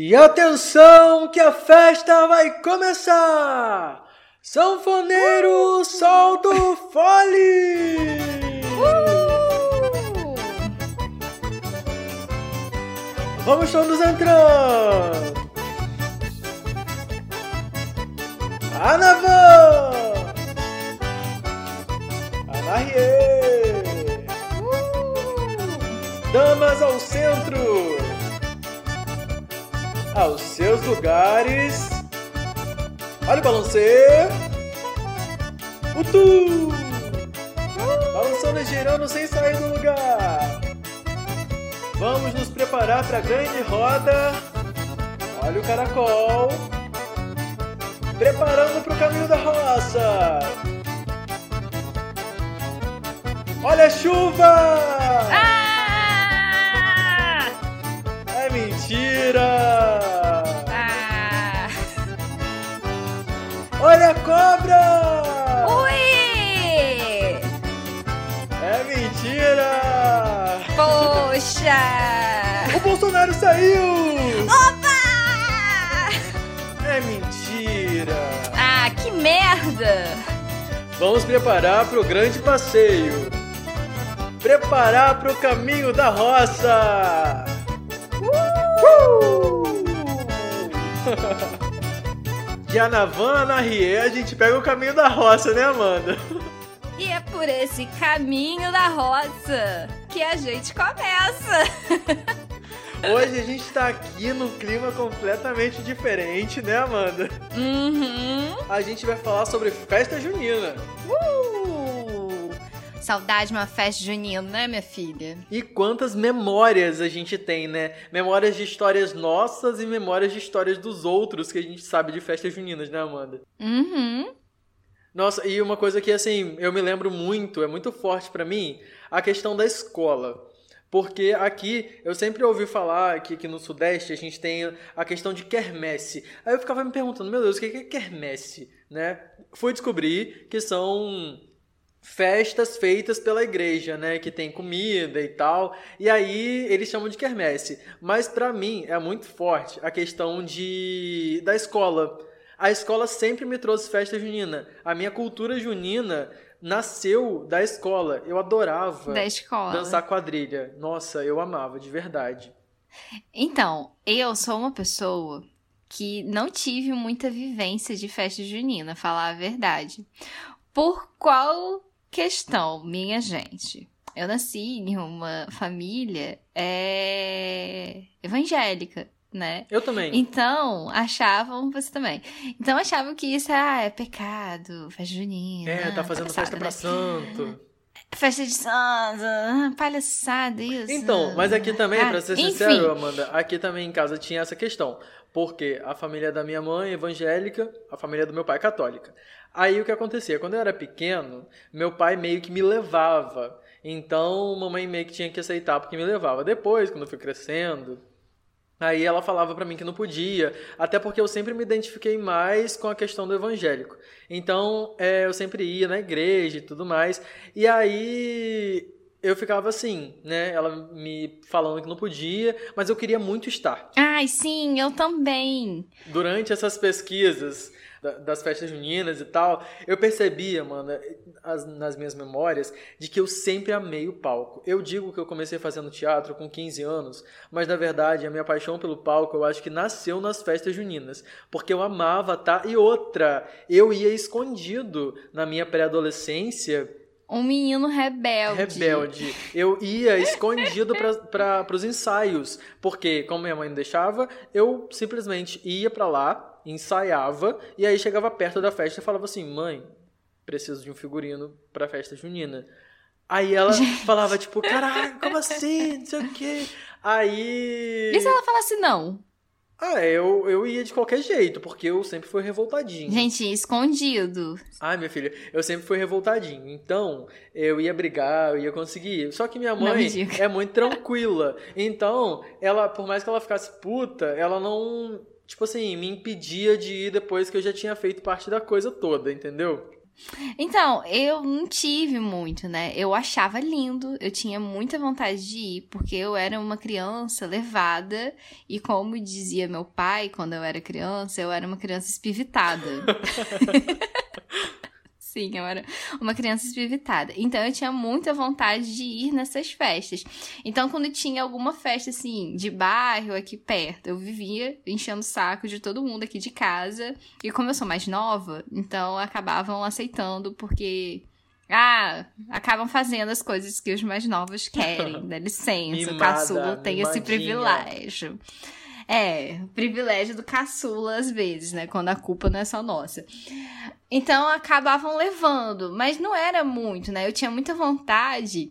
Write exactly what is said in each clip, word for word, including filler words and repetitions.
E atenção que a festa vai começar! Sanfoneiro, uh! solta o fole! Uh! Vamos todos entrando! Anavão! Anarriê! Uh! Damas ao centro! Aos seus lugares! Olha o balancê! Utu! Uh! Balançando e girando sem sair do lugar! Vamos nos preparar para a grande roda! Olha o caracol! Preparando para o caminho da roça. Olha a chuva! Ah! É mentira! Ah! Olha a cobra! Ui! É mentira! Poxa! O Bolsonaro saiu! Opa! É mentira! Ah, que merda! Vamos preparar pro grande passeio. Preparar pro caminho da roça. Uh! Uh! De Anavan, Anarriê, a gente pega o caminho da roça, né, Amanda? E é por esse caminho da roça que a gente começa. Hoje a gente tá aqui num clima completamente diferente, né, Amanda? Uhum. A gente vai falar sobre festa junina. Uh! Saudade de uma festa junina, né, minha filha? E quantas memórias a gente tem, né? Memórias de histórias nossas e memórias de histórias dos outros que a gente sabe de festas juninas, né, Amanda? Uhum. Nossa, e uma coisa que, assim, eu me lembro muito, é muito forte pra mim, a questão da escola. Porque aqui, eu sempre ouvi falar que, que no Sudeste a gente tem a questão de quermesse. Aí eu ficava me perguntando, meu Deus, o que é quermesse? Né? Fui descobrir que são festas feitas pela igreja, né? Que tem comida e tal. E aí eles chamam de quermesse. Mas pra mim é muito forte a questão de, da escola. A escola sempre me trouxe festa junina. A minha cultura junina nasceu da escola. Eu adorava da escola. Dançar quadrilha. Nossa, eu amava, de verdade. Então, eu sou uma pessoa que não tive muita vivência de festa junina, falar a verdade. Por qual questão, minha gente? Eu nasci em uma família é... evangélica. Né? Eu também. Então, achavam, você também. Então, achavam que isso ah, é pecado, festa junina. É, tá fazendo festa pra santo. Festa de santo, palhaçada, isso. Então, mas aqui também, ah, pra ser enfim. sincero, Amanda, aqui também em casa tinha essa questão. Porque a família da minha mãe é evangélica, a família do meu pai é católica. Aí o que acontecia? Quando eu era pequeno, meu pai meio que me levava. Então, mamãe meio que tinha que aceitar porque me levava. Depois, quando eu fui crescendo... Aí ela falava pra mim que não podia, até porque eu sempre me identifiquei mais com a questão do evangélico. Então, é, eu sempre ia na igreja e tudo mais, e aí eu ficava assim, né? Ela me falando que não podia, mas eu queria muito estar. Ai, sim, eu também! Durante essas pesquisas das festas juninas e tal, eu percebia, mano, as, nas minhas memórias, de que eu sempre amei o palco. Eu digo que eu comecei fazendo teatro com quinze anos, mas na verdade a minha paixão pelo palco eu acho que nasceu nas festas juninas, porque eu amava, tá? E outra, eu ia escondido na minha pré-adolescência. Um menino rebelde. Rebelde. Eu ia escondido para os ensaios, porque como minha mãe não deixava, eu simplesmente ia para lá, ensaiava, e aí chegava perto da festa e falava assim, mãe, preciso de um figurino pra festa junina. Aí ela Gente. falava, tipo, caralho, como assim? Não sei o quê. Aí... E se ela falasse não? Ah, eu, eu ia de qualquer jeito, porque eu sempre fui revoltadinho. Gente, escondido. Ai, minha filha, eu sempre fui revoltadinho. Então, eu ia brigar, eu ia conseguir. Só que minha mãe é muito tranquila. Então, ela, por mais que ela ficasse puta, ela não... Tipo assim, me impedia de ir depois que eu já tinha feito parte da coisa toda, entendeu? Então, eu não tive muito, né? Eu achava lindo, eu tinha muita vontade de ir, porque eu era uma criança levada, e como dizia meu pai quando eu era criança, eu era uma criança espivitada. Sim, eu era uma criança espivitada. Então, eu tinha muita vontade de ir nessas festas. Então, quando tinha alguma festa, assim, de bairro aqui perto, eu vivia enchendo o saco de todo mundo aqui de casa. E como eu sou mais nova, então acabavam aceitando, porque... Ah, acabam fazendo as coisas que os mais novos querem, dá licença. Mimada, o caçula tem mimadinha. Esse privilégio. É, privilégio do caçula às vezes, né? Quando a culpa não é só nossa. Então, acabavam levando. Mas não era muito, né? Eu tinha muita vontade.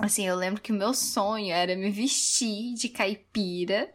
Assim, eu lembro que o meu sonho era me vestir de caipira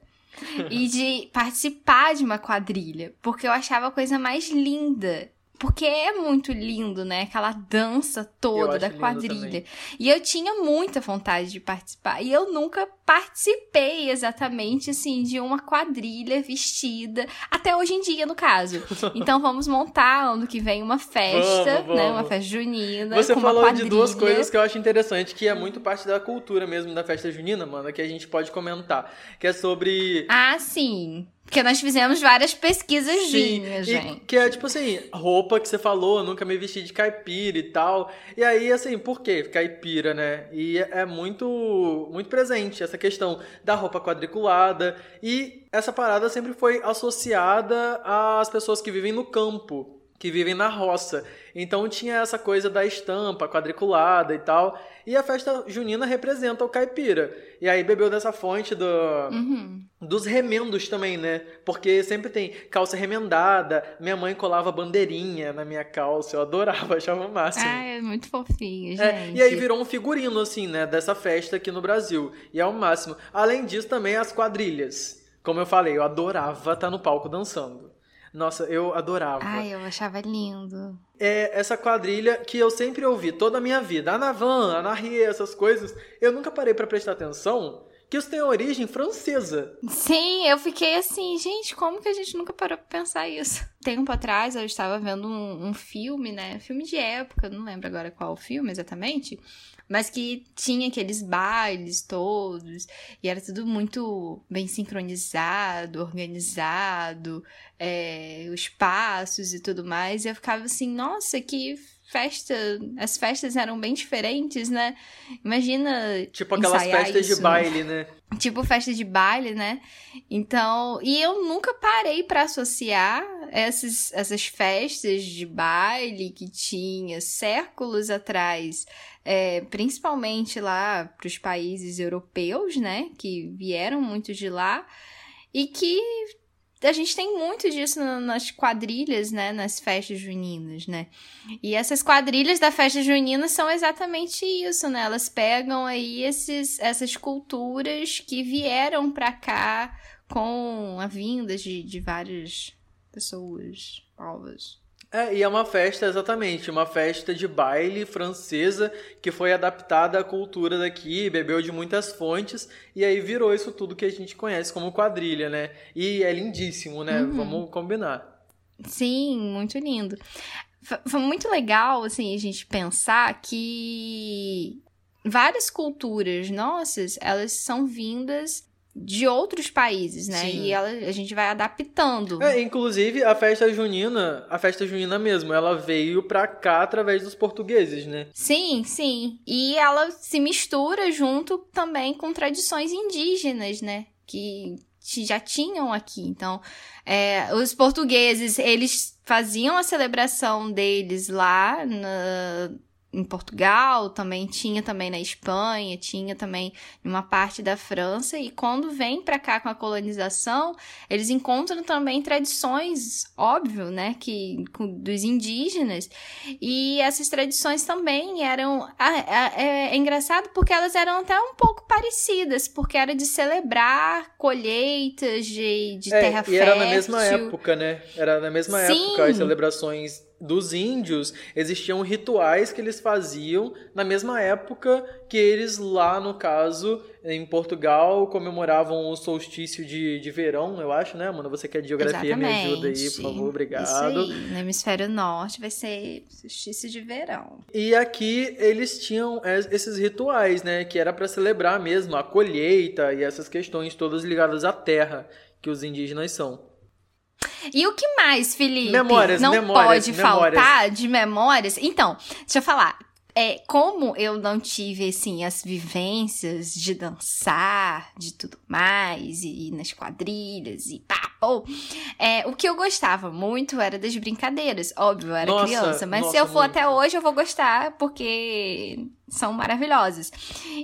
e de participar de uma quadrilha. Porque eu achava a coisa mais linda. Porque é muito lindo, né? Aquela dança toda da quadrilha. E eu tinha muita vontade de participar. E eu nunca participei exatamente, assim, de uma quadrilha vestida. Até hoje em dia, no caso. Então, vamos montar ano que vem uma festa, vamos, vamos. né? Uma festa junina. Você com falou uma quadrilha. De duas coisas que eu acho interessante, que é muito parte da cultura mesmo da festa junina, mano, que a gente pode comentar. Que é sobre... Ah, sim. Porque nós fizemos várias pesquisas, gente. Que é, tipo assim, roupa que você falou, eu nunca me vesti de caipira e tal. E aí, assim, por quê? Caipira, né? E é muito, muito presente essa questão da roupa quadriculada. E essa parada sempre foi associada às pessoas que vivem no campo, que vivem na roça. Então tinha essa coisa da estampa quadriculada e tal. E a festa junina representa o caipira. E aí bebeu dessa fonte do... Uhum. Dos remendos também, né? Porque sempre tem calça remendada. Minha mãe colava bandeirinha na minha calça. Eu adorava, achava o máximo. Ah, é muito fofinho, gente. É, e aí virou um figurino, assim, né? Dessa festa aqui no Brasil. E é o máximo. Além disso, também as quadrilhas. Como eu falei, eu adorava estar no palco dançando. Nossa, eu adorava. Ai, eu achava lindo. É, essa quadrilha que eu sempre ouvi toda a minha vida. A Navan, a Narrie, essas coisas. Eu nunca parei pra prestar atenção... que isso tem origem francesa. Sim, eu fiquei assim, gente, como que a gente nunca parou pra pensar isso? Tempo atrás, eu estava vendo um, um filme, né? Filme de época, não lembro agora qual filme exatamente, mas que tinha aqueles bailes todos, e era tudo muito bem sincronizado, organizado, é, os passos e tudo mais, e eu ficava assim, nossa, que... Festa, as festas eram bem diferentes, né? Imagina. Tipo aquelas festas isso. de baile, né? Tipo festa de baile, né? Então. E eu nunca parei pra associar essas, essas festas de baile que tinha séculos atrás, é, principalmente lá pros países europeus, né? Que vieram muito de lá e que. A gente tem muito disso nas quadrilhas, né? Nas festas juninas, né? E essas quadrilhas da festa junina são exatamente isso, né? Elas pegam aí esses, essas culturas que vieram pra cá com a vinda de, de várias pessoas novas. É, e é uma festa, exatamente, uma festa de baile francesa que foi adaptada à cultura daqui, bebeu de muitas fontes e aí virou isso tudo que a gente conhece como quadrilha, né? E é lindíssimo, né? Uhum. Vamos combinar. Sim, muito lindo. Foi muito legal, assim, a gente pensar que várias culturas nossas, elas são vindas... de outros países, né? Sim. E ela, a gente vai adaptando. É, inclusive, a festa junina, a festa junina mesmo, ela veio pra cá através dos portugueses, né? Sim, sim. E ela se mistura junto também com tradições indígenas, né? Que já tinham aqui. Então, é, os portugueses, eles faziam a celebração deles lá na... em Portugal, também tinha também na Espanha, tinha também em uma parte da França, e quando vem pra cá com a colonização, eles encontram também tradições, óbvio, né, que, dos indígenas, e essas tradições também eram, é, é, é engraçado porque elas eram até um pouco parecidas, porque era de celebrar colheitas de, de é, terra fértil. E era na mesma época, né, era na mesma Sim. época as celebrações dos índios, existiam rituais que eles faziam na mesma época que eles lá, no caso, em Portugal, comemoravam o solstício de, de verão, eu acho, né, Amanda? Você que é de geografia, Exatamente. Me ajuda aí, por favor, obrigado. Isso aí. No hemisfério norte vai ser solstício de verão. E aqui eles tinham esses rituais, né, que era para celebrar mesmo a colheita e essas questões todas ligadas à terra que os indígenas são. E o que mais, Felipe? Memórias, não memórias, pode memórias. faltar de memórias? Então, deixa eu falar. É, como eu não tive, assim, as vivências de dançar, de tudo mais, e, e nas quadrilhas, e papo, é, o que eu gostava muito era das brincadeiras. Óbvio, eu era nossa, criança, mas nossa, se eu for muito. Até hoje, eu vou gostar, porque são maravilhosas.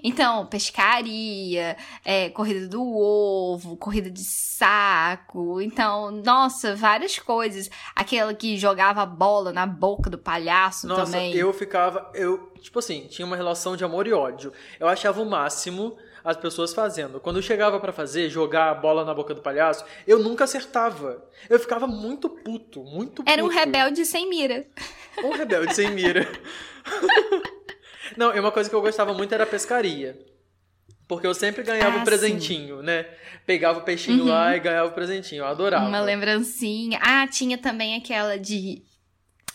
Então, pescaria, é, corrida do ovo, corrida de saco, então, nossa, várias coisas. Aquela que jogava bola na boca do palhaço nossa, também. Nossa, eu ficava... Eu... Tipo assim, tinha uma relação de amor e ódio. Eu achava o máximo as pessoas fazendo. Quando eu chegava pra fazer, jogar a bola na boca do palhaço, eu nunca acertava. Eu ficava muito puto, muito puto. Era um rebelde sem mira. Um rebelde sem mira. Não, e uma coisa que eu gostava muito era a pescaria. Porque eu sempre ganhava ah, um presentinho, sim. né? Pegava o peixinho uhum. lá e ganhava o presentinho. Eu adorava. Uma lembrancinha. Ah, tinha também aquela de...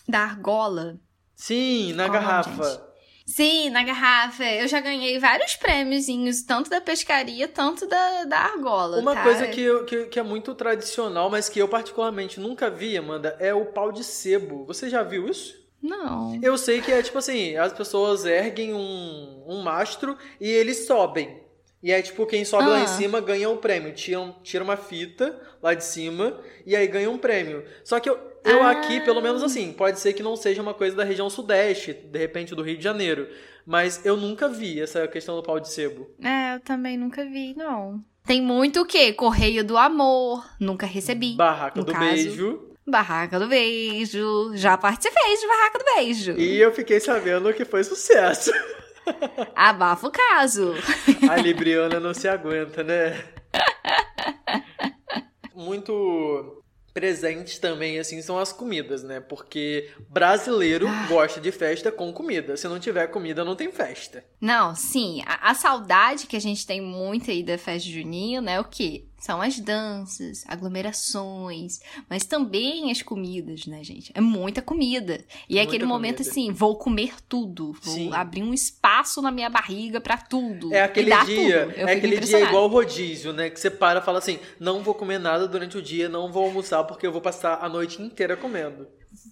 da argola. Sim, na oh, garrafa. Gente. Sim, na garrafa. Eu já ganhei vários prêmiozinhos, tanto da pescaria, tanto da, da argola. Uma tá? coisa que, eu, que, que é muito tradicional, mas que eu particularmente nunca vi, Amanda, é o pau de sebo. Você já viu isso? Não. Eu sei que é tipo assim, as pessoas erguem um, um mastro e eles sobem. E aí, tipo, quem sobe ah. lá em cima ganha um prêmio. Tira, um, tira uma fita lá de cima e aí ganha um prêmio. Só que eu, eu ah. aqui, pelo menos assim, pode ser que não seja uma coisa da região sudeste, de repente do Rio de Janeiro. Mas eu nunca vi essa questão do pau de sebo. É, eu também nunca vi, não. Tem muito o quê? Correio do amor, nunca recebi. Barraca do caso. Beijo. Barraca do beijo. Já participei de Barraca do Beijo. E eu fiquei sabendo que foi sucesso. Abafa o caso. A Libriana não se aguenta, né? Muito presente também, assim, são as comidas, né? Porque brasileiro ah. gosta de festa com comida. Se não tiver comida, não tem festa. Não, sim. A, a saudade que a gente tem muito aí da festa junina é o quê? São as danças, aglomerações, mas também as comidas, né, gente? É muita comida. E é muita aquele momento comida. Assim, vou comer tudo. Vou Sim. abrir um espaço na minha barriga pra tudo. É aquele dia, é aquele dia igual o rodízio, né? Que você para e fala assim, não vou comer nada durante o dia, não vou almoçar, porque eu vou passar a noite inteira comendo.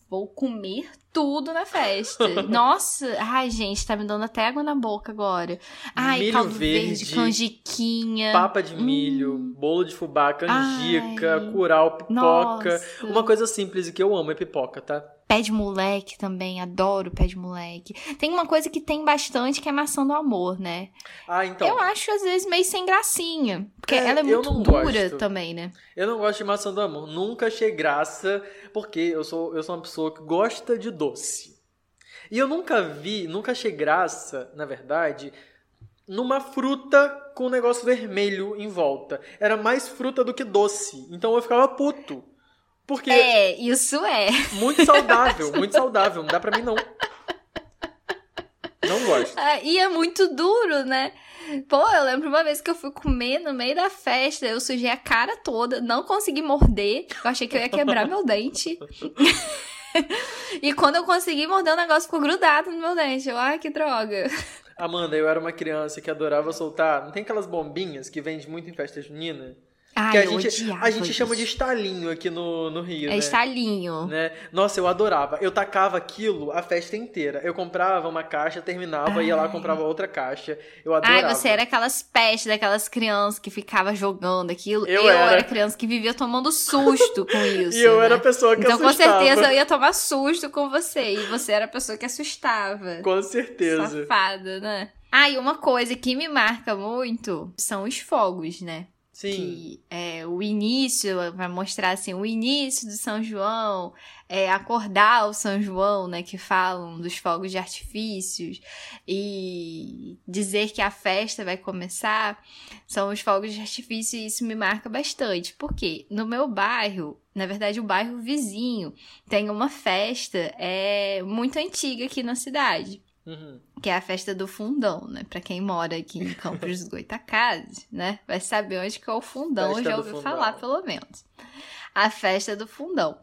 Vou comer tudo na festa. Nossa, ai, gente, tá me dando até água na boca agora. Ai, milho caldo verde, verde, canjiquinha. Papa de milho, hum. bolo de fubá, canjica, ai, curau, pipoca. Nossa. Uma coisa simples e que eu amo é pipoca, tá? Pé de moleque também, adoro pé de moleque. Tem uma coisa que tem bastante, que é maçã do amor, né? Ah, então. Eu acho, às vezes, meio sem gracinha. Porque é, ela é muito dura gosto. Também, né? Eu não gosto de maçã do amor. Nunca achei graça, porque eu sou, eu sou uma pessoa que gosta de doce. E eu nunca vi, nunca achei graça, na verdade, numa fruta com um negócio vermelho em volta. Era mais fruta do que doce. Então eu ficava puto. Porque é, isso é. Muito saudável, muito saudável. Não dá pra mim, não. Não gosto. Ah, e é muito duro, né? Pô, eu lembro uma vez que eu fui comer no meio da festa, eu sujei a cara toda, não consegui morder. Eu achei que eu ia quebrar meu dente. E quando eu consegui morder, o negócio ficou grudado no meu dente. Eu, ai, que droga. Amanda, eu era uma criança que adorava soltar... Não tem aquelas bombinhas que vende muito em festa junina? Ai, que a gente, a gente chama de estalinho aqui no, no Rio, é né? estalinho. Né? Nossa, eu adorava. Eu tacava aquilo a festa inteira. Eu comprava uma caixa, terminava, ai. Ia lá, comprava outra caixa. Eu adorava. Ai, você era aquelas pestes daquelas crianças que ficava jogando aquilo. Eu, eu era. era criança que vivia tomando susto com isso. E eu né? era a pessoa que então, assustava. Então, com certeza, eu ia tomar susto com você. E você era a pessoa que assustava. Com certeza. Safada, né? Ah, e uma coisa que me marca muito são os fogos, né? Sim. Que é, o início, vai mostrar assim, o início do São João, é, acordar o São João, né, que falam dos fogos de artifícios e dizer que a festa vai começar, são os fogos de artifício e isso me marca bastante, porque no meu bairro na verdade o bairro vizinho, tem uma festa é, muito antiga aqui na cidade. Uhum. Que é a festa do fundão, né? Pra quem mora aqui em Campos dos Goytacazes, né? Vai saber onde que é o fundão, festa já ouviu fundão. Falar, pelo menos. A festa do fundão.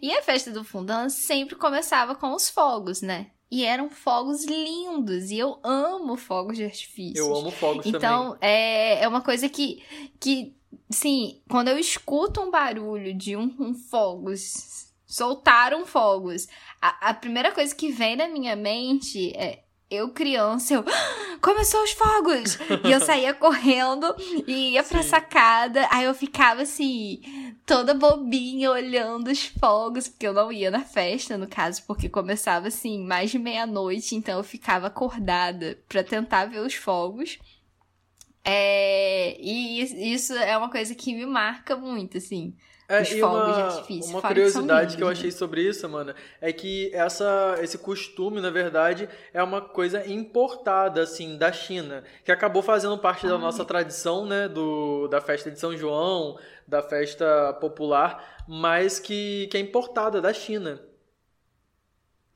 E a festa do fundão sempre começava com os fogos, né? E eram fogos lindos, e eu amo fogos de artifício. Eu amo fogos então, também. Então, é, é uma coisa que, que, sim, quando eu escuto um barulho de um, um fogos... Soltaram fogos. A, a primeira coisa que vem na minha mente é... Eu criança, eu... Ah, começou os fogos! E eu saía correndo e ia pra Sim. sacada. Aí eu ficava assim... Toda bobinha, olhando os fogos. Porque eu não ia na festa, no caso. Porque começava assim, mais de meia-noite. Então eu ficava acordada pra tentar ver os fogos. É... E isso é uma coisa que me marca muito, assim... É, e uma, uma curiosidade que eu achei sobre isso, Amanda, é que essa, esse costume, na verdade, é uma coisa importada, assim, da China, que acabou fazendo parte da nossa tradição, né, do, da festa de São João, da festa popular, mas que, que é importada da China.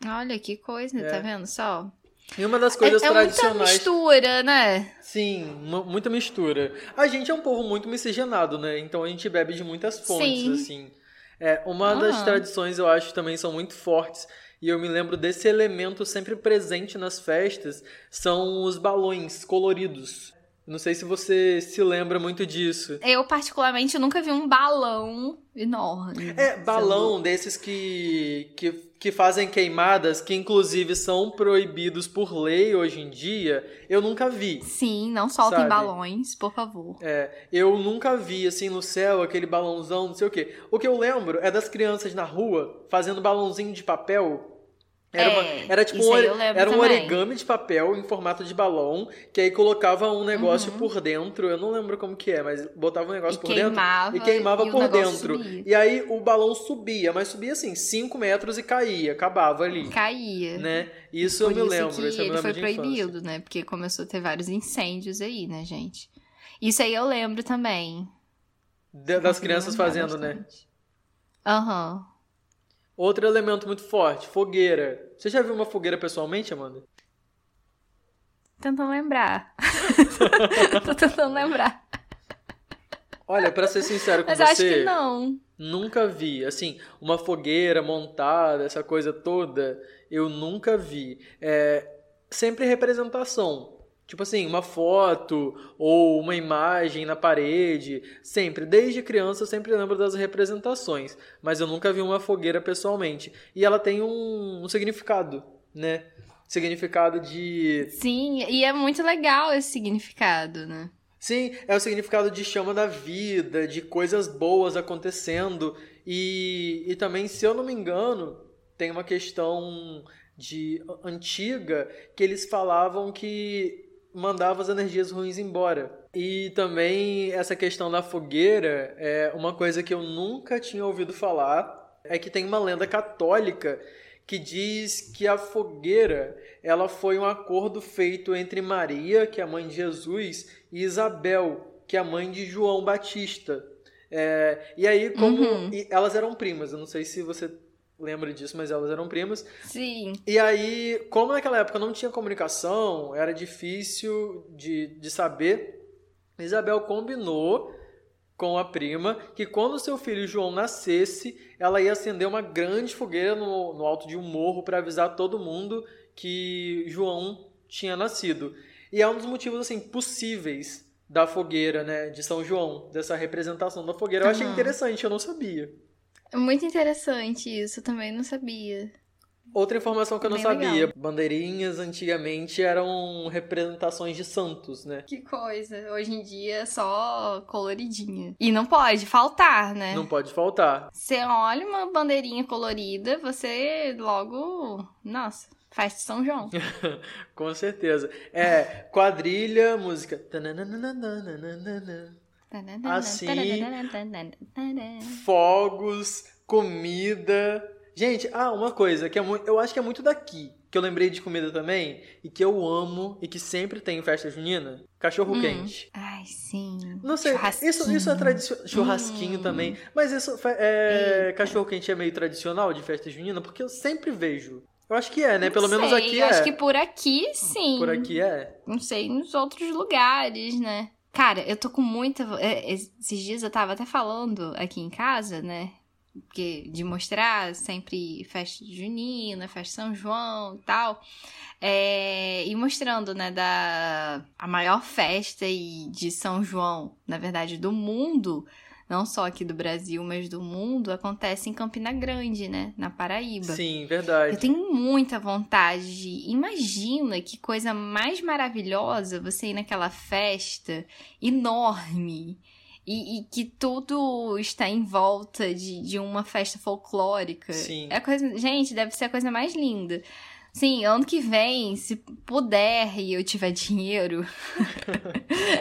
Olha, que coisa, é. Tá vendo só? E uma das coisas é, é tradicionais... É muita mistura, né? Sim, uma, muita mistura. A gente é um povo muito miscigenado, né? Então a gente bebe de muitas fontes, Sim. assim. É, uma uhum. das tradições, eu acho, também são muito fortes. E eu me lembro desse elemento sempre presente nas festas. São os balões coloridos. Não sei se você se lembra muito disso. Eu, particularmente, nunca vi um balão enorme. É, balão desses que... que... que fazem queimadas, que inclusive são proibidos por lei hoje em dia, eu nunca vi. Sim, não soltem sabe? Balões, por favor. É, eu nunca vi, assim, no céu, aquele balãozão, não sei o quê. O que eu lembro é das crianças na rua fazendo balãozinho de papel. Era, uma, é, era tipo um, era um origami de papel em formato de balão, que aí colocava um negócio uhum. por dentro, eu não lembro como que é, mas botava um negócio e por queimava, dentro e queimava e por dentro. Subia. E aí o balão subia, mas subia assim, cinco metros e caía, acabava ali. Caía. Né? Isso por eu me isso lembro. Que isso eu ele foi proibido, infância. Né? Porque começou a ter vários incêndios aí, né, gente? Isso aí eu lembro também. De, das crianças fazendo, bastante. Né? Aham. Uhum. Outro elemento muito forte, fogueira. Você já viu uma fogueira pessoalmente, Amanda? Tentando lembrar. Tô tentando lembrar. Olha, pra ser sincero com Mas você... Mas acho que não. Nunca vi. Assim, uma fogueira montada, essa coisa toda, eu nunca vi. É, sempre representação. Tipo assim, uma foto ou uma imagem na parede, sempre, desde criança eu sempre lembro das representações, mas eu nunca vi uma fogueira pessoalmente. E ela tem um, um significado, né? Significado de... Sim, e é muito legal esse significado, né? Sim, é o significado de chama da vida, de coisas boas acontecendo e, e também, se eu não me engano, tem uma questão de antiga que eles falavam que mandava as energias ruins embora. E também essa questão da fogueira, é uma coisa que eu nunca tinha ouvido falar, é que tem uma lenda católica que diz que a fogueira ela foi um acordo feito entre Maria, que é a mãe de Jesus, e Isabel, que é a mãe de João Batista. É, e aí, como uhum. e elas eram primas, eu não sei se você... Lembro disso, mas elas eram primas. Sim. E aí, como naquela época não tinha comunicação, era difícil de, de saber, Isabel combinou com a prima que quando seu filho João nascesse, ela ia acender uma grande fogueira no, no alto de um morro para avisar todo mundo que João tinha nascido. E é um dos motivos assim, possíveis da fogueira, né, de São João, dessa representação da fogueira. Eu uhum. achei interessante, eu não sabia. Muito interessante isso, eu também não sabia. Outra informação que eu não Bem sabia, legal. Bandeirinhas antigamente eram representações de santos, né? Que coisa, hoje em dia é só coloridinha. E não pode faltar, né? Não pode faltar. Você olha uma bandeirinha colorida, você logo, nossa, faz São João. Com certeza. É, quadrilha, música... Assim, fogos, comida... Gente, ah, uma coisa que é muito, eu acho que é muito daqui, que eu lembrei de comida também, e que eu amo, e que sempre tem em festa junina, cachorro hum. quente. Ai, sim. Não sei, isso, isso é tradicional. Churrasquinho hum. também. Mas isso é... cachorro quente é meio tradicional de festa junina, porque eu sempre vejo. Eu acho que é, né? Não Pelo sei, menos aqui eu é. Acho que por aqui, sim. Por aqui é. Não sei, nos outros lugares, né? Cara, eu tô com muita... Esses dias eu tava até falando aqui em casa, né? Porque de mostrar sempre festa junina, festa São João e tal, é, e mostrando, né, da, a maior festa de São João, na verdade, do mundo, não só aqui do Brasil, mas do mundo, acontece em Campina Grande, né, na Paraíba. Sim, verdade. Eu tenho muita vontade de... Imagina que coisa mais maravilhosa você ir naquela festa enorme... E, e que tudo está em volta de, de uma festa folclórica. Sim. É a coisa, gente, deve ser a coisa mais linda. Sim, ano que vem, se puder e eu tiver dinheiro,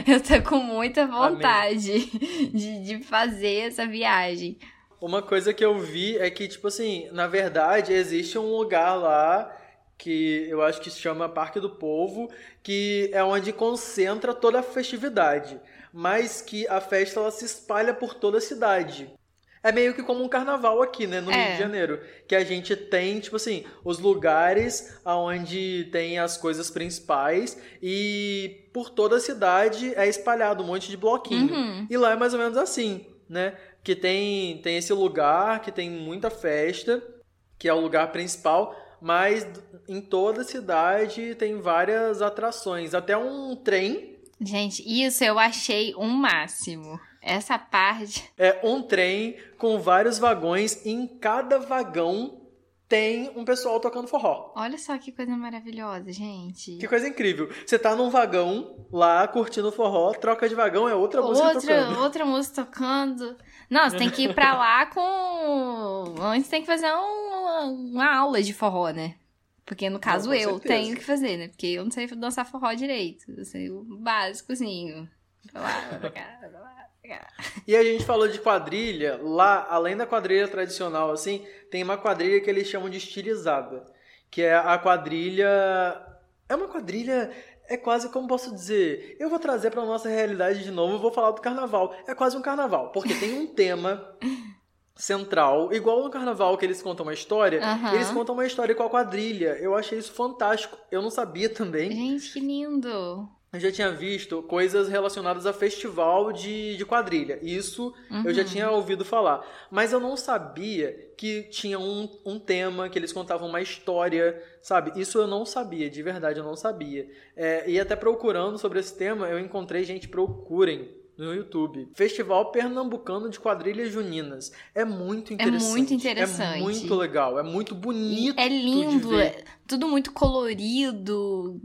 eu tô com muita vontade de, de fazer essa viagem. Uma coisa que eu vi é que, tipo assim, na verdade, existe um lugar lá... que eu acho que se chama Parque do Povo, que é onde concentra toda a festividade, mas que a festa ela se espalha por toda a cidade. É meio que como um carnaval aqui, né, no é. Rio de Janeiro, que a gente tem, tipo assim, os lugares onde tem as coisas principais e por toda a cidade é espalhado um monte de bloquinho. Uhum. E lá é mais ou menos assim, né, que tem, tem esse lugar, que tem muita festa, que é o lugar principal... Mas em toda a cidade tem várias atrações. Até um trem. Gente, isso eu achei um máximo. Essa parte... É um trem com vários vagões. E em cada vagão tem um pessoal tocando forró. Olha só que coisa maravilhosa, gente. Que coisa incrível. Você tá num vagão lá, curtindo forró. Troca de vagão, é outra, outra música tocando. Outra música tocando. Não, você tem que ir pra lá com... Antes tem que fazer um... uma aula de forró, né? Porque, no caso, não, eu certeza. Tenho que fazer, né? Porque eu não sei dançar forró direito. Eu sei o básicozinho. Vai lá, vai cá, vai lá, vai cá. E a gente falou de quadrilha. Lá, além da quadrilha tradicional, assim, tem uma quadrilha que eles chamam de estilizada. Que é a quadrilha... É uma quadrilha... É quase, como posso dizer... Eu vou trazer pra nossa realidade de novo. Eu vou falar do carnaval. É quase um carnaval. Porque tem um tema... central, igual no carnaval que eles contam uma história, uhum. eles contam uma história com a quadrilha. Eu achei isso fantástico. Eu não sabia também. Gente, que lindo! Eu já tinha visto coisas relacionadas a festival de, de quadrilha. Isso uhum. eu já tinha ouvido falar. Mas eu não sabia que tinha um, um tema, que eles contavam uma história, sabe? Isso eu não sabia, de verdade, eu não sabia. É, e até procurando sobre esse tema, eu encontrei, gente, procurem. No YouTube. Festival Pernambucano de Quadrilhas Juninas. É muito interessante. É muito interessante. É muito legal. É muito bonito. É lindo. De ver. É tudo muito colorido.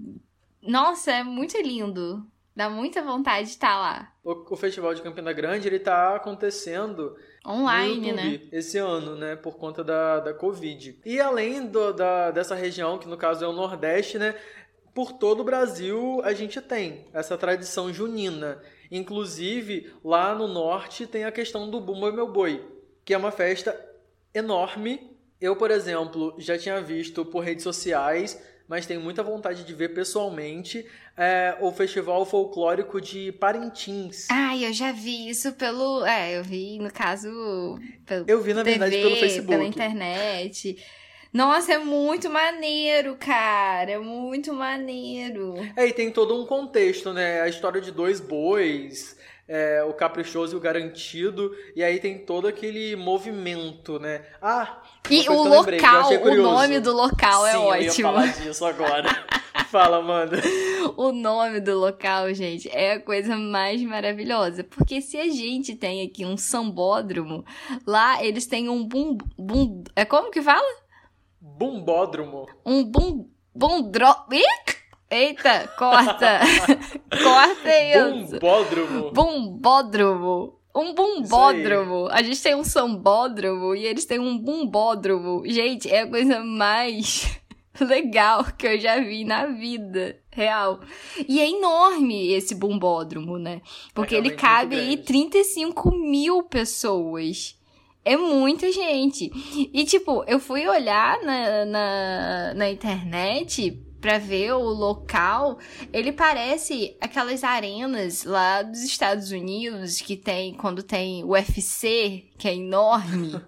Nossa, é muito lindo. Dá muita vontade de estar lá. O, o Festival de Campina Grande, ele tá acontecendo... Online, no YouTube, né? Esse ano, né? Por conta da, da Covid. E além do, da, dessa região, que no caso é o Nordeste, né? Por todo o Brasil, a gente tem essa tradição junina. Inclusive, lá no norte tem a questão do Bumba Meu Boi, que é uma festa enorme. Eu, por exemplo, já tinha visto por redes sociais, mas tenho muita vontade de ver pessoalmente é, o Festival Folclórico de Parintins. Ah, eu já vi isso pelo... É, eu vi, no caso, pelo Eu vi, na T V, verdade, pelo Facebook. Pela internet... Nossa, é muito maneiro, cara. É muito maneiro. É, e tem todo um contexto, né? A história de dois bois, é, o Caprichoso e o Garantido. E aí tem todo aquele movimento, né? Ah, e o lembrei, local, o nome do local Sim, é ótimo. Sim, eu ia falar disso agora. Fala, Amanda. O nome do local, gente, é a coisa mais maravilhosa. Porque se a gente tem aqui um sambódromo, lá eles têm um bum... bum é como que fala? Bumbódromo. Um bum... Bundro... Eita, corta. Corta isso. Bumbódromo. Bumbódromo. Um bumbódromo. A gente tem um sambódromo e eles têm um bumbódromo. Gente, é a coisa mais legal que eu já vi na vida. Real. E é enorme esse bumbódromo, né? Porque é ele cabe aí trinta e cinco mil pessoas. É muita gente. E, tipo, eu fui olhar na, na, na internet pra ver o local. Ele parece aquelas arenas lá dos Estados Unidos que tem quando tem U F C, que é enorme.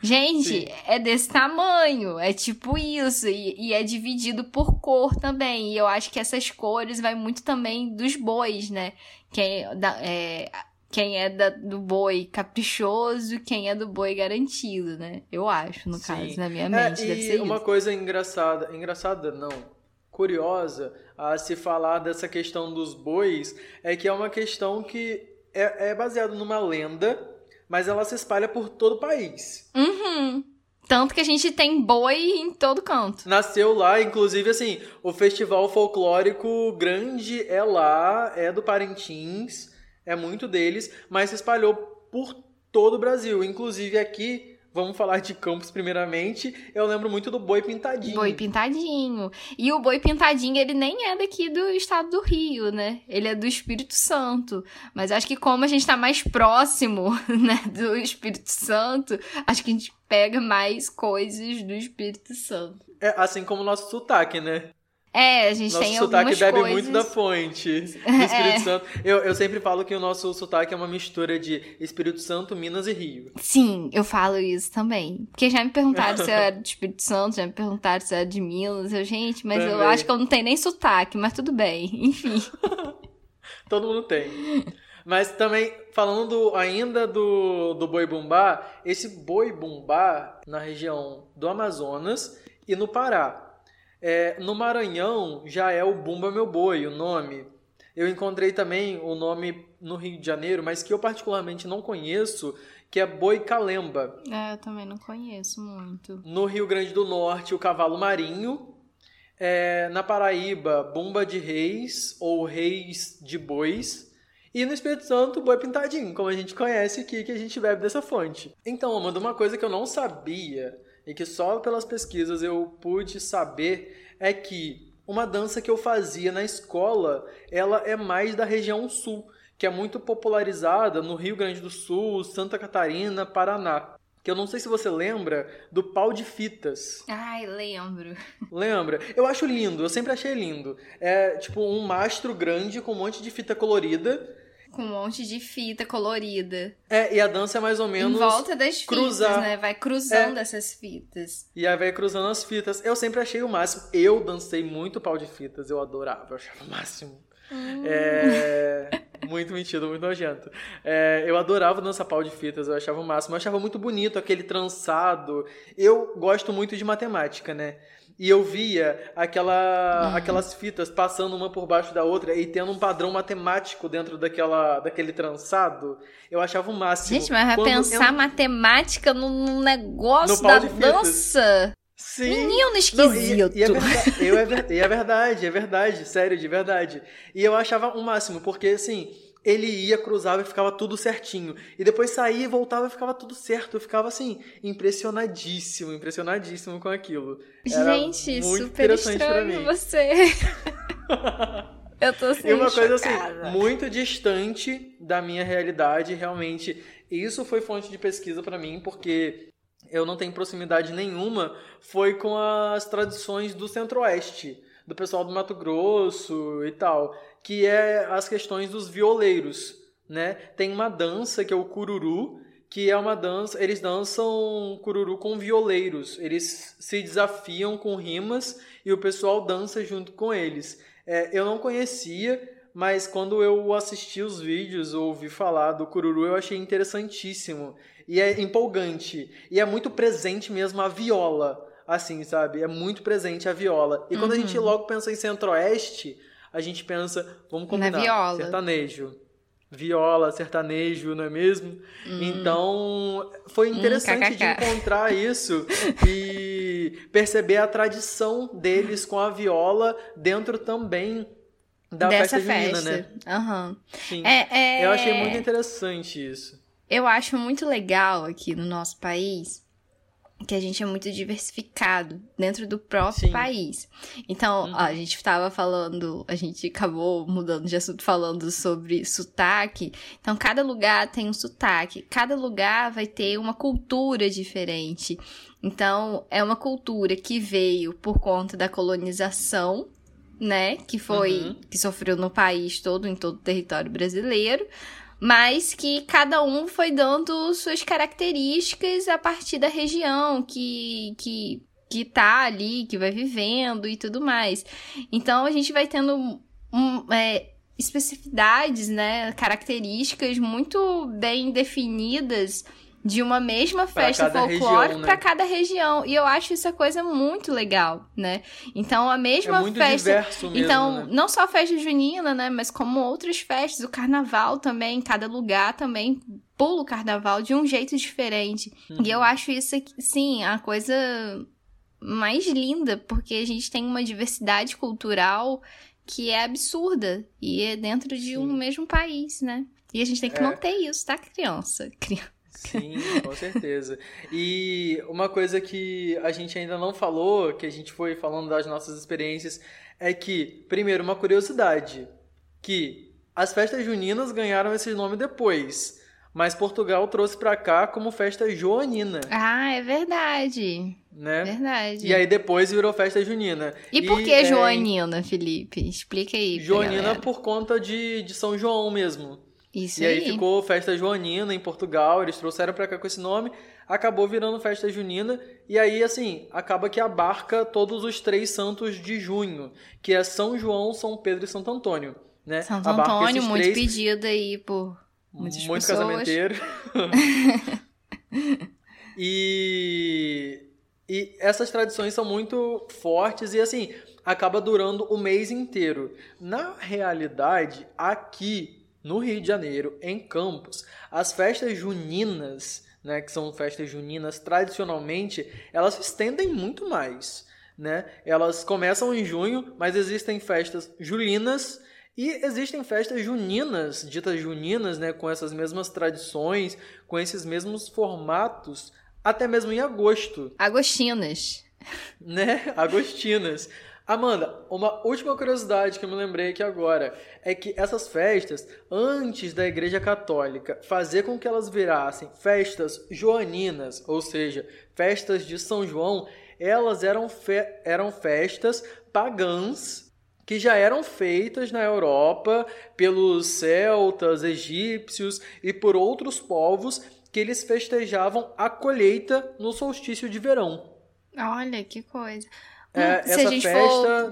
Gente, sim, é desse tamanho, é tipo isso, e, e é dividido por cor também, e eu acho que essas cores vai muito também dos bois, né, quem da, é, quem é da, do boi caprichoso, quem é do boi garantido, né, eu acho, no caso, sim, na minha mente, é, deve ser isso. E uma coisa engraçada, engraçada não, curiosa a se falar dessa questão dos bois, é que é uma questão que é, é baseado numa lenda, mas ela se espalha por todo o país. Uhum. Tanto que a gente tem boi em todo canto. Nasceu lá, inclusive, assim, o Festival Folclórico Grande é lá, é do Parintins, é muito deles, mas se espalhou por todo o Brasil. Inclusive aqui, vamos falar de Campos primeiramente, eu lembro muito do Boi Pintadinho. Boi Pintadinho. E o Boi Pintadinho, ele nem é daqui do estado do Rio, né? Ele é do Espírito Santo. Mas acho que como a gente tá mais próximo, né, do Espírito Santo, acho que a gente pega mais coisas do Espírito Santo. É, assim como o nosso sotaque, né? É, a gente nosso tem algumas coisas... Nosso sotaque bebe muito da fonte do Espírito é. Santo. Eu, eu sempre falo que o nosso sotaque é uma mistura de Espírito Santo, Minas e Rio. Sim, eu falo isso também. Porque já me perguntaram se eu era do Espírito Santo, já me perguntaram se eu era de Minas. Eu, gente, mas também. Eu acho que eu não tenho nem sotaque, mas tudo bem. Enfim. Todo mundo tem. Mas também, falando ainda do, do boi bumbá, esse boi bumbá na região do Amazonas e no Pará. É, no Maranhão já é o Bumba Meu Boi, o nome. Eu encontrei também o nome no Rio de Janeiro, mas que eu particularmente não conheço, que é Boi Calemba. É, eu também não conheço muito. No Rio Grande do Norte, o Cavalo Marinho. É, na Paraíba, Bumba de Reis ou Reis de Bois. E no Espírito Santo, Boi Pintadinho, como a gente conhece aqui, que a gente bebe dessa fonte. Então, Amanda, uma coisa que eu não sabia... e que só pelas pesquisas eu pude saber, é que uma dança que eu fazia na escola, ela é mais da região sul, que é muito popularizada no Rio Grande do Sul, Santa Catarina, Paraná. Que eu não sei se você lembra do pau de fitas. Ai, lembro. Lembra? Eu acho lindo, eu sempre achei lindo. É tipo um mastro grande com um monte de fita colorida... com um monte de fita colorida. É, e a dança é mais ou menos... em volta das cruzar. Fitas, né? Vai cruzando é. essas fitas. E aí vai cruzando as fitas. Eu sempre achei o máximo. Eu dancei muito pau de fitas. Eu adorava, eu achava o máximo. Hum. É... muito mentido, muito nojento. É... eu adorava dançar pau de fitas. Eu achava o máximo. Eu achava muito bonito aquele trançado. Eu gosto muito de matemática, né? E eu via aquela, hum. aquelas fitas passando uma por baixo da outra e tendo um padrão matemático dentro daquela, daquele trançado. Eu achava o máximo. Gente, mas vai Quando pensar eu... matemática num negócio no da dança? Sim. Menino esquisito. Não, e, e, é verdade, eu é ver, e é verdade, é verdade. Sério, de verdade. E eu achava o máximo, porque assim... ele ia, cruzava e ficava tudo certinho. E depois saía e voltava e ficava tudo certo. Eu ficava, assim, impressionadíssimo, impressionadíssimo com aquilo. Era gente, muito super estranho você. Eu tô sendo E uma chocada. Coisa, assim, muito distante da minha realidade, realmente. Isso foi fonte de pesquisa pra mim, porque eu não tenho proximidade nenhuma. Foi com as tradições do Centro-Oeste, do pessoal do Mato Grosso e tal, que é as questões dos violeiros, né? Tem uma dança que é o cururu, que é uma dança, eles dançam cururu com violeiros, eles se desafiam com rimas e o pessoal dança junto com eles. É, eu não conhecia, mas quando eu assisti os vídeos, ouvi falar do cururu, eu achei interessantíssimo e é empolgante e é muito presente mesmo a viola. Assim, sabe? É muito presente a viola. E uhum. quando a gente logo pensa em Centro-Oeste, a gente pensa, vamos combinar, viola. sertanejo. Viola, sertanejo, não é mesmo? Hum. Então, foi interessante hum, de encontrar isso e perceber a tradição deles com a viola dentro também da Dessa festa junina, festa. né? Uhum. Sim. É, é... Eu achei muito interessante isso. Eu acho muito legal aqui no nosso país... que a gente é muito diversificado dentro do próprio Sim. país. Então, uhum. ó, a gente tava falando, a gente acabou mudando de assunto falando sobre sotaque. Então, cada lugar tem um sotaque, cada lugar vai ter uma cultura diferente. Então, é uma cultura que veio por conta da colonização, né, que foi, uhum. que sofreu no país todo, em todo o território brasileiro. Mas que cada um foi dando suas características a partir da região que, que, que tá ali, que vai vivendo e tudo mais. Então, a gente vai tendo um, é, especificidades, né, características muito bem definidas de uma mesma festa folclórica para cada região. E eu acho essa coisa muito legal, né? Então, a mesma festa... É muito diverso mesmo, então, né? Não só a festa junina, né? Mas como outras festas, o carnaval também, cada lugar também pula o carnaval de um jeito diferente. Uhum. E eu acho isso, sim, a coisa mais linda, porque a gente tem uma diversidade cultural que é absurda. E é dentro de sim. um mesmo país, né? E a gente tem que é. manter isso, tá, criança? Criança. Sim, com certeza. E uma coisa que a gente ainda não falou, que a gente foi falando das nossas experiências, é que, primeiro, uma curiosidade, que as festas juninas ganharam esse nome depois, mas Portugal trouxe pra cá como festa joanina. Ah, é verdade. Né? Verdade. E aí depois virou festa junina. E por e que é... joanina, Felipe? Explica aí. Joanina por conta de, de São João mesmo. Isso e aí. aí ficou Festa Joanina em Portugal, eles trouxeram pra cá com esse nome, acabou virando Festa Junina, e aí, assim, acaba que abarca todos os três santos de junho, que é São João, São Pedro e Santo Antônio, né? Santo abarca Antônio, muito três... pedido aí por muitas muito pessoas. Muito casamenteiro. e... e essas tradições são muito fortes e, assim, acaba durando o mês inteiro. Na realidade, aqui... no Rio de Janeiro, em Campos, as festas juninas, né, que são festas juninas tradicionalmente, elas se estendem muito mais, né? Elas começam em junho, mas existem festas julinas e existem festas juninas, ditas juninas, né, com essas mesmas tradições, com esses mesmos formatos, até mesmo em agosto. Agostinas. Né? Agostinas. Amanda, uma última curiosidade que eu me lembrei aqui agora é que essas festas, antes da Igreja Católica fazer com que elas virassem festas joaninas, ou seja, festas de São João, elas eram, fe- eram festas pagãs que já eram feitas na Europa pelos celtas, egípcios e por outros povos que eles festejavam a colheita no solstício de verão. Olha, que coisa... É, se a gente festa,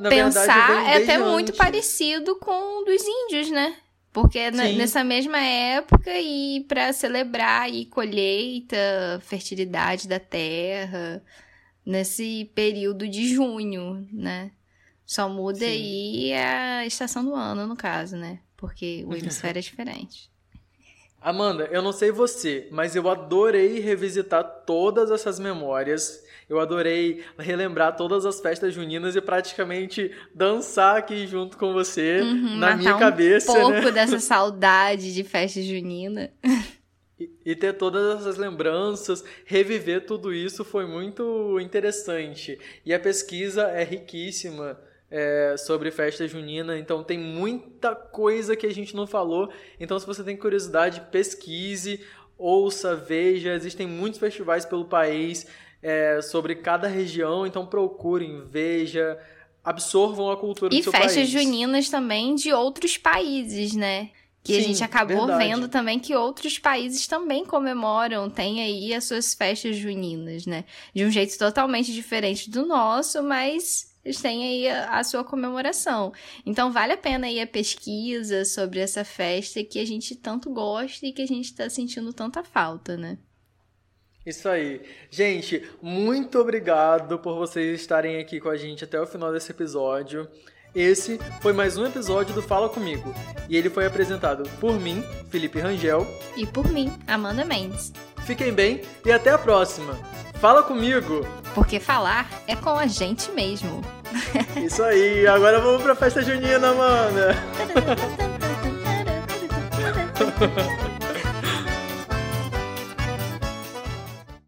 for pensar, verdade, é até antes. Muito parecido com o dos índios, né? Porque na, nessa mesma época, e para celebrar e colheita, fertilidade da terra, nesse período de junho, né? Só muda Sim. aí a estação do ano, no caso, né? Porque o hemisfério é diferente. Amanda, eu não sei você, mas eu adorei revisitar todas essas memórias. Eu adorei relembrar todas as festas juninas e praticamente dançar aqui junto com você, uhum, na minha cabeça. Um pouco, né? Dessa saudade de festa junina. E, e ter todas essas lembranças, reviver tudo isso foi muito interessante. E a pesquisa é riquíssima. É, sobre festa junina, então tem muita coisa que a gente não falou, então se você tem curiosidade, pesquise, ouça, veja, existem muitos festivais pelo país, é, sobre cada região, então procurem, veja, absorvam a cultura e do seu país. E festas juninas também de outros países, né? Que Sim, a gente acabou verdade. Vendo também que outros países também comemoram, tem aí as suas festas juninas, né? De um jeito totalmente diferente do nosso, mas... eles têm aí a, a sua comemoração. Então, vale a pena aí a pesquisa sobre essa festa que a gente tanto gosta e que a gente está sentindo tanta falta, né? Isso aí. Gente, muito obrigado por vocês estarem aqui com a gente até o final desse episódio. Esse foi mais um episódio do Fala Comigo. E ele foi apresentado por mim, Felipe Rangel. E por mim, Amanda Mendes. Fiquem bem e até a próxima. Fala comigo! Porque falar é com a gente mesmo. Isso aí, agora vamos pra festa junina, Amanda!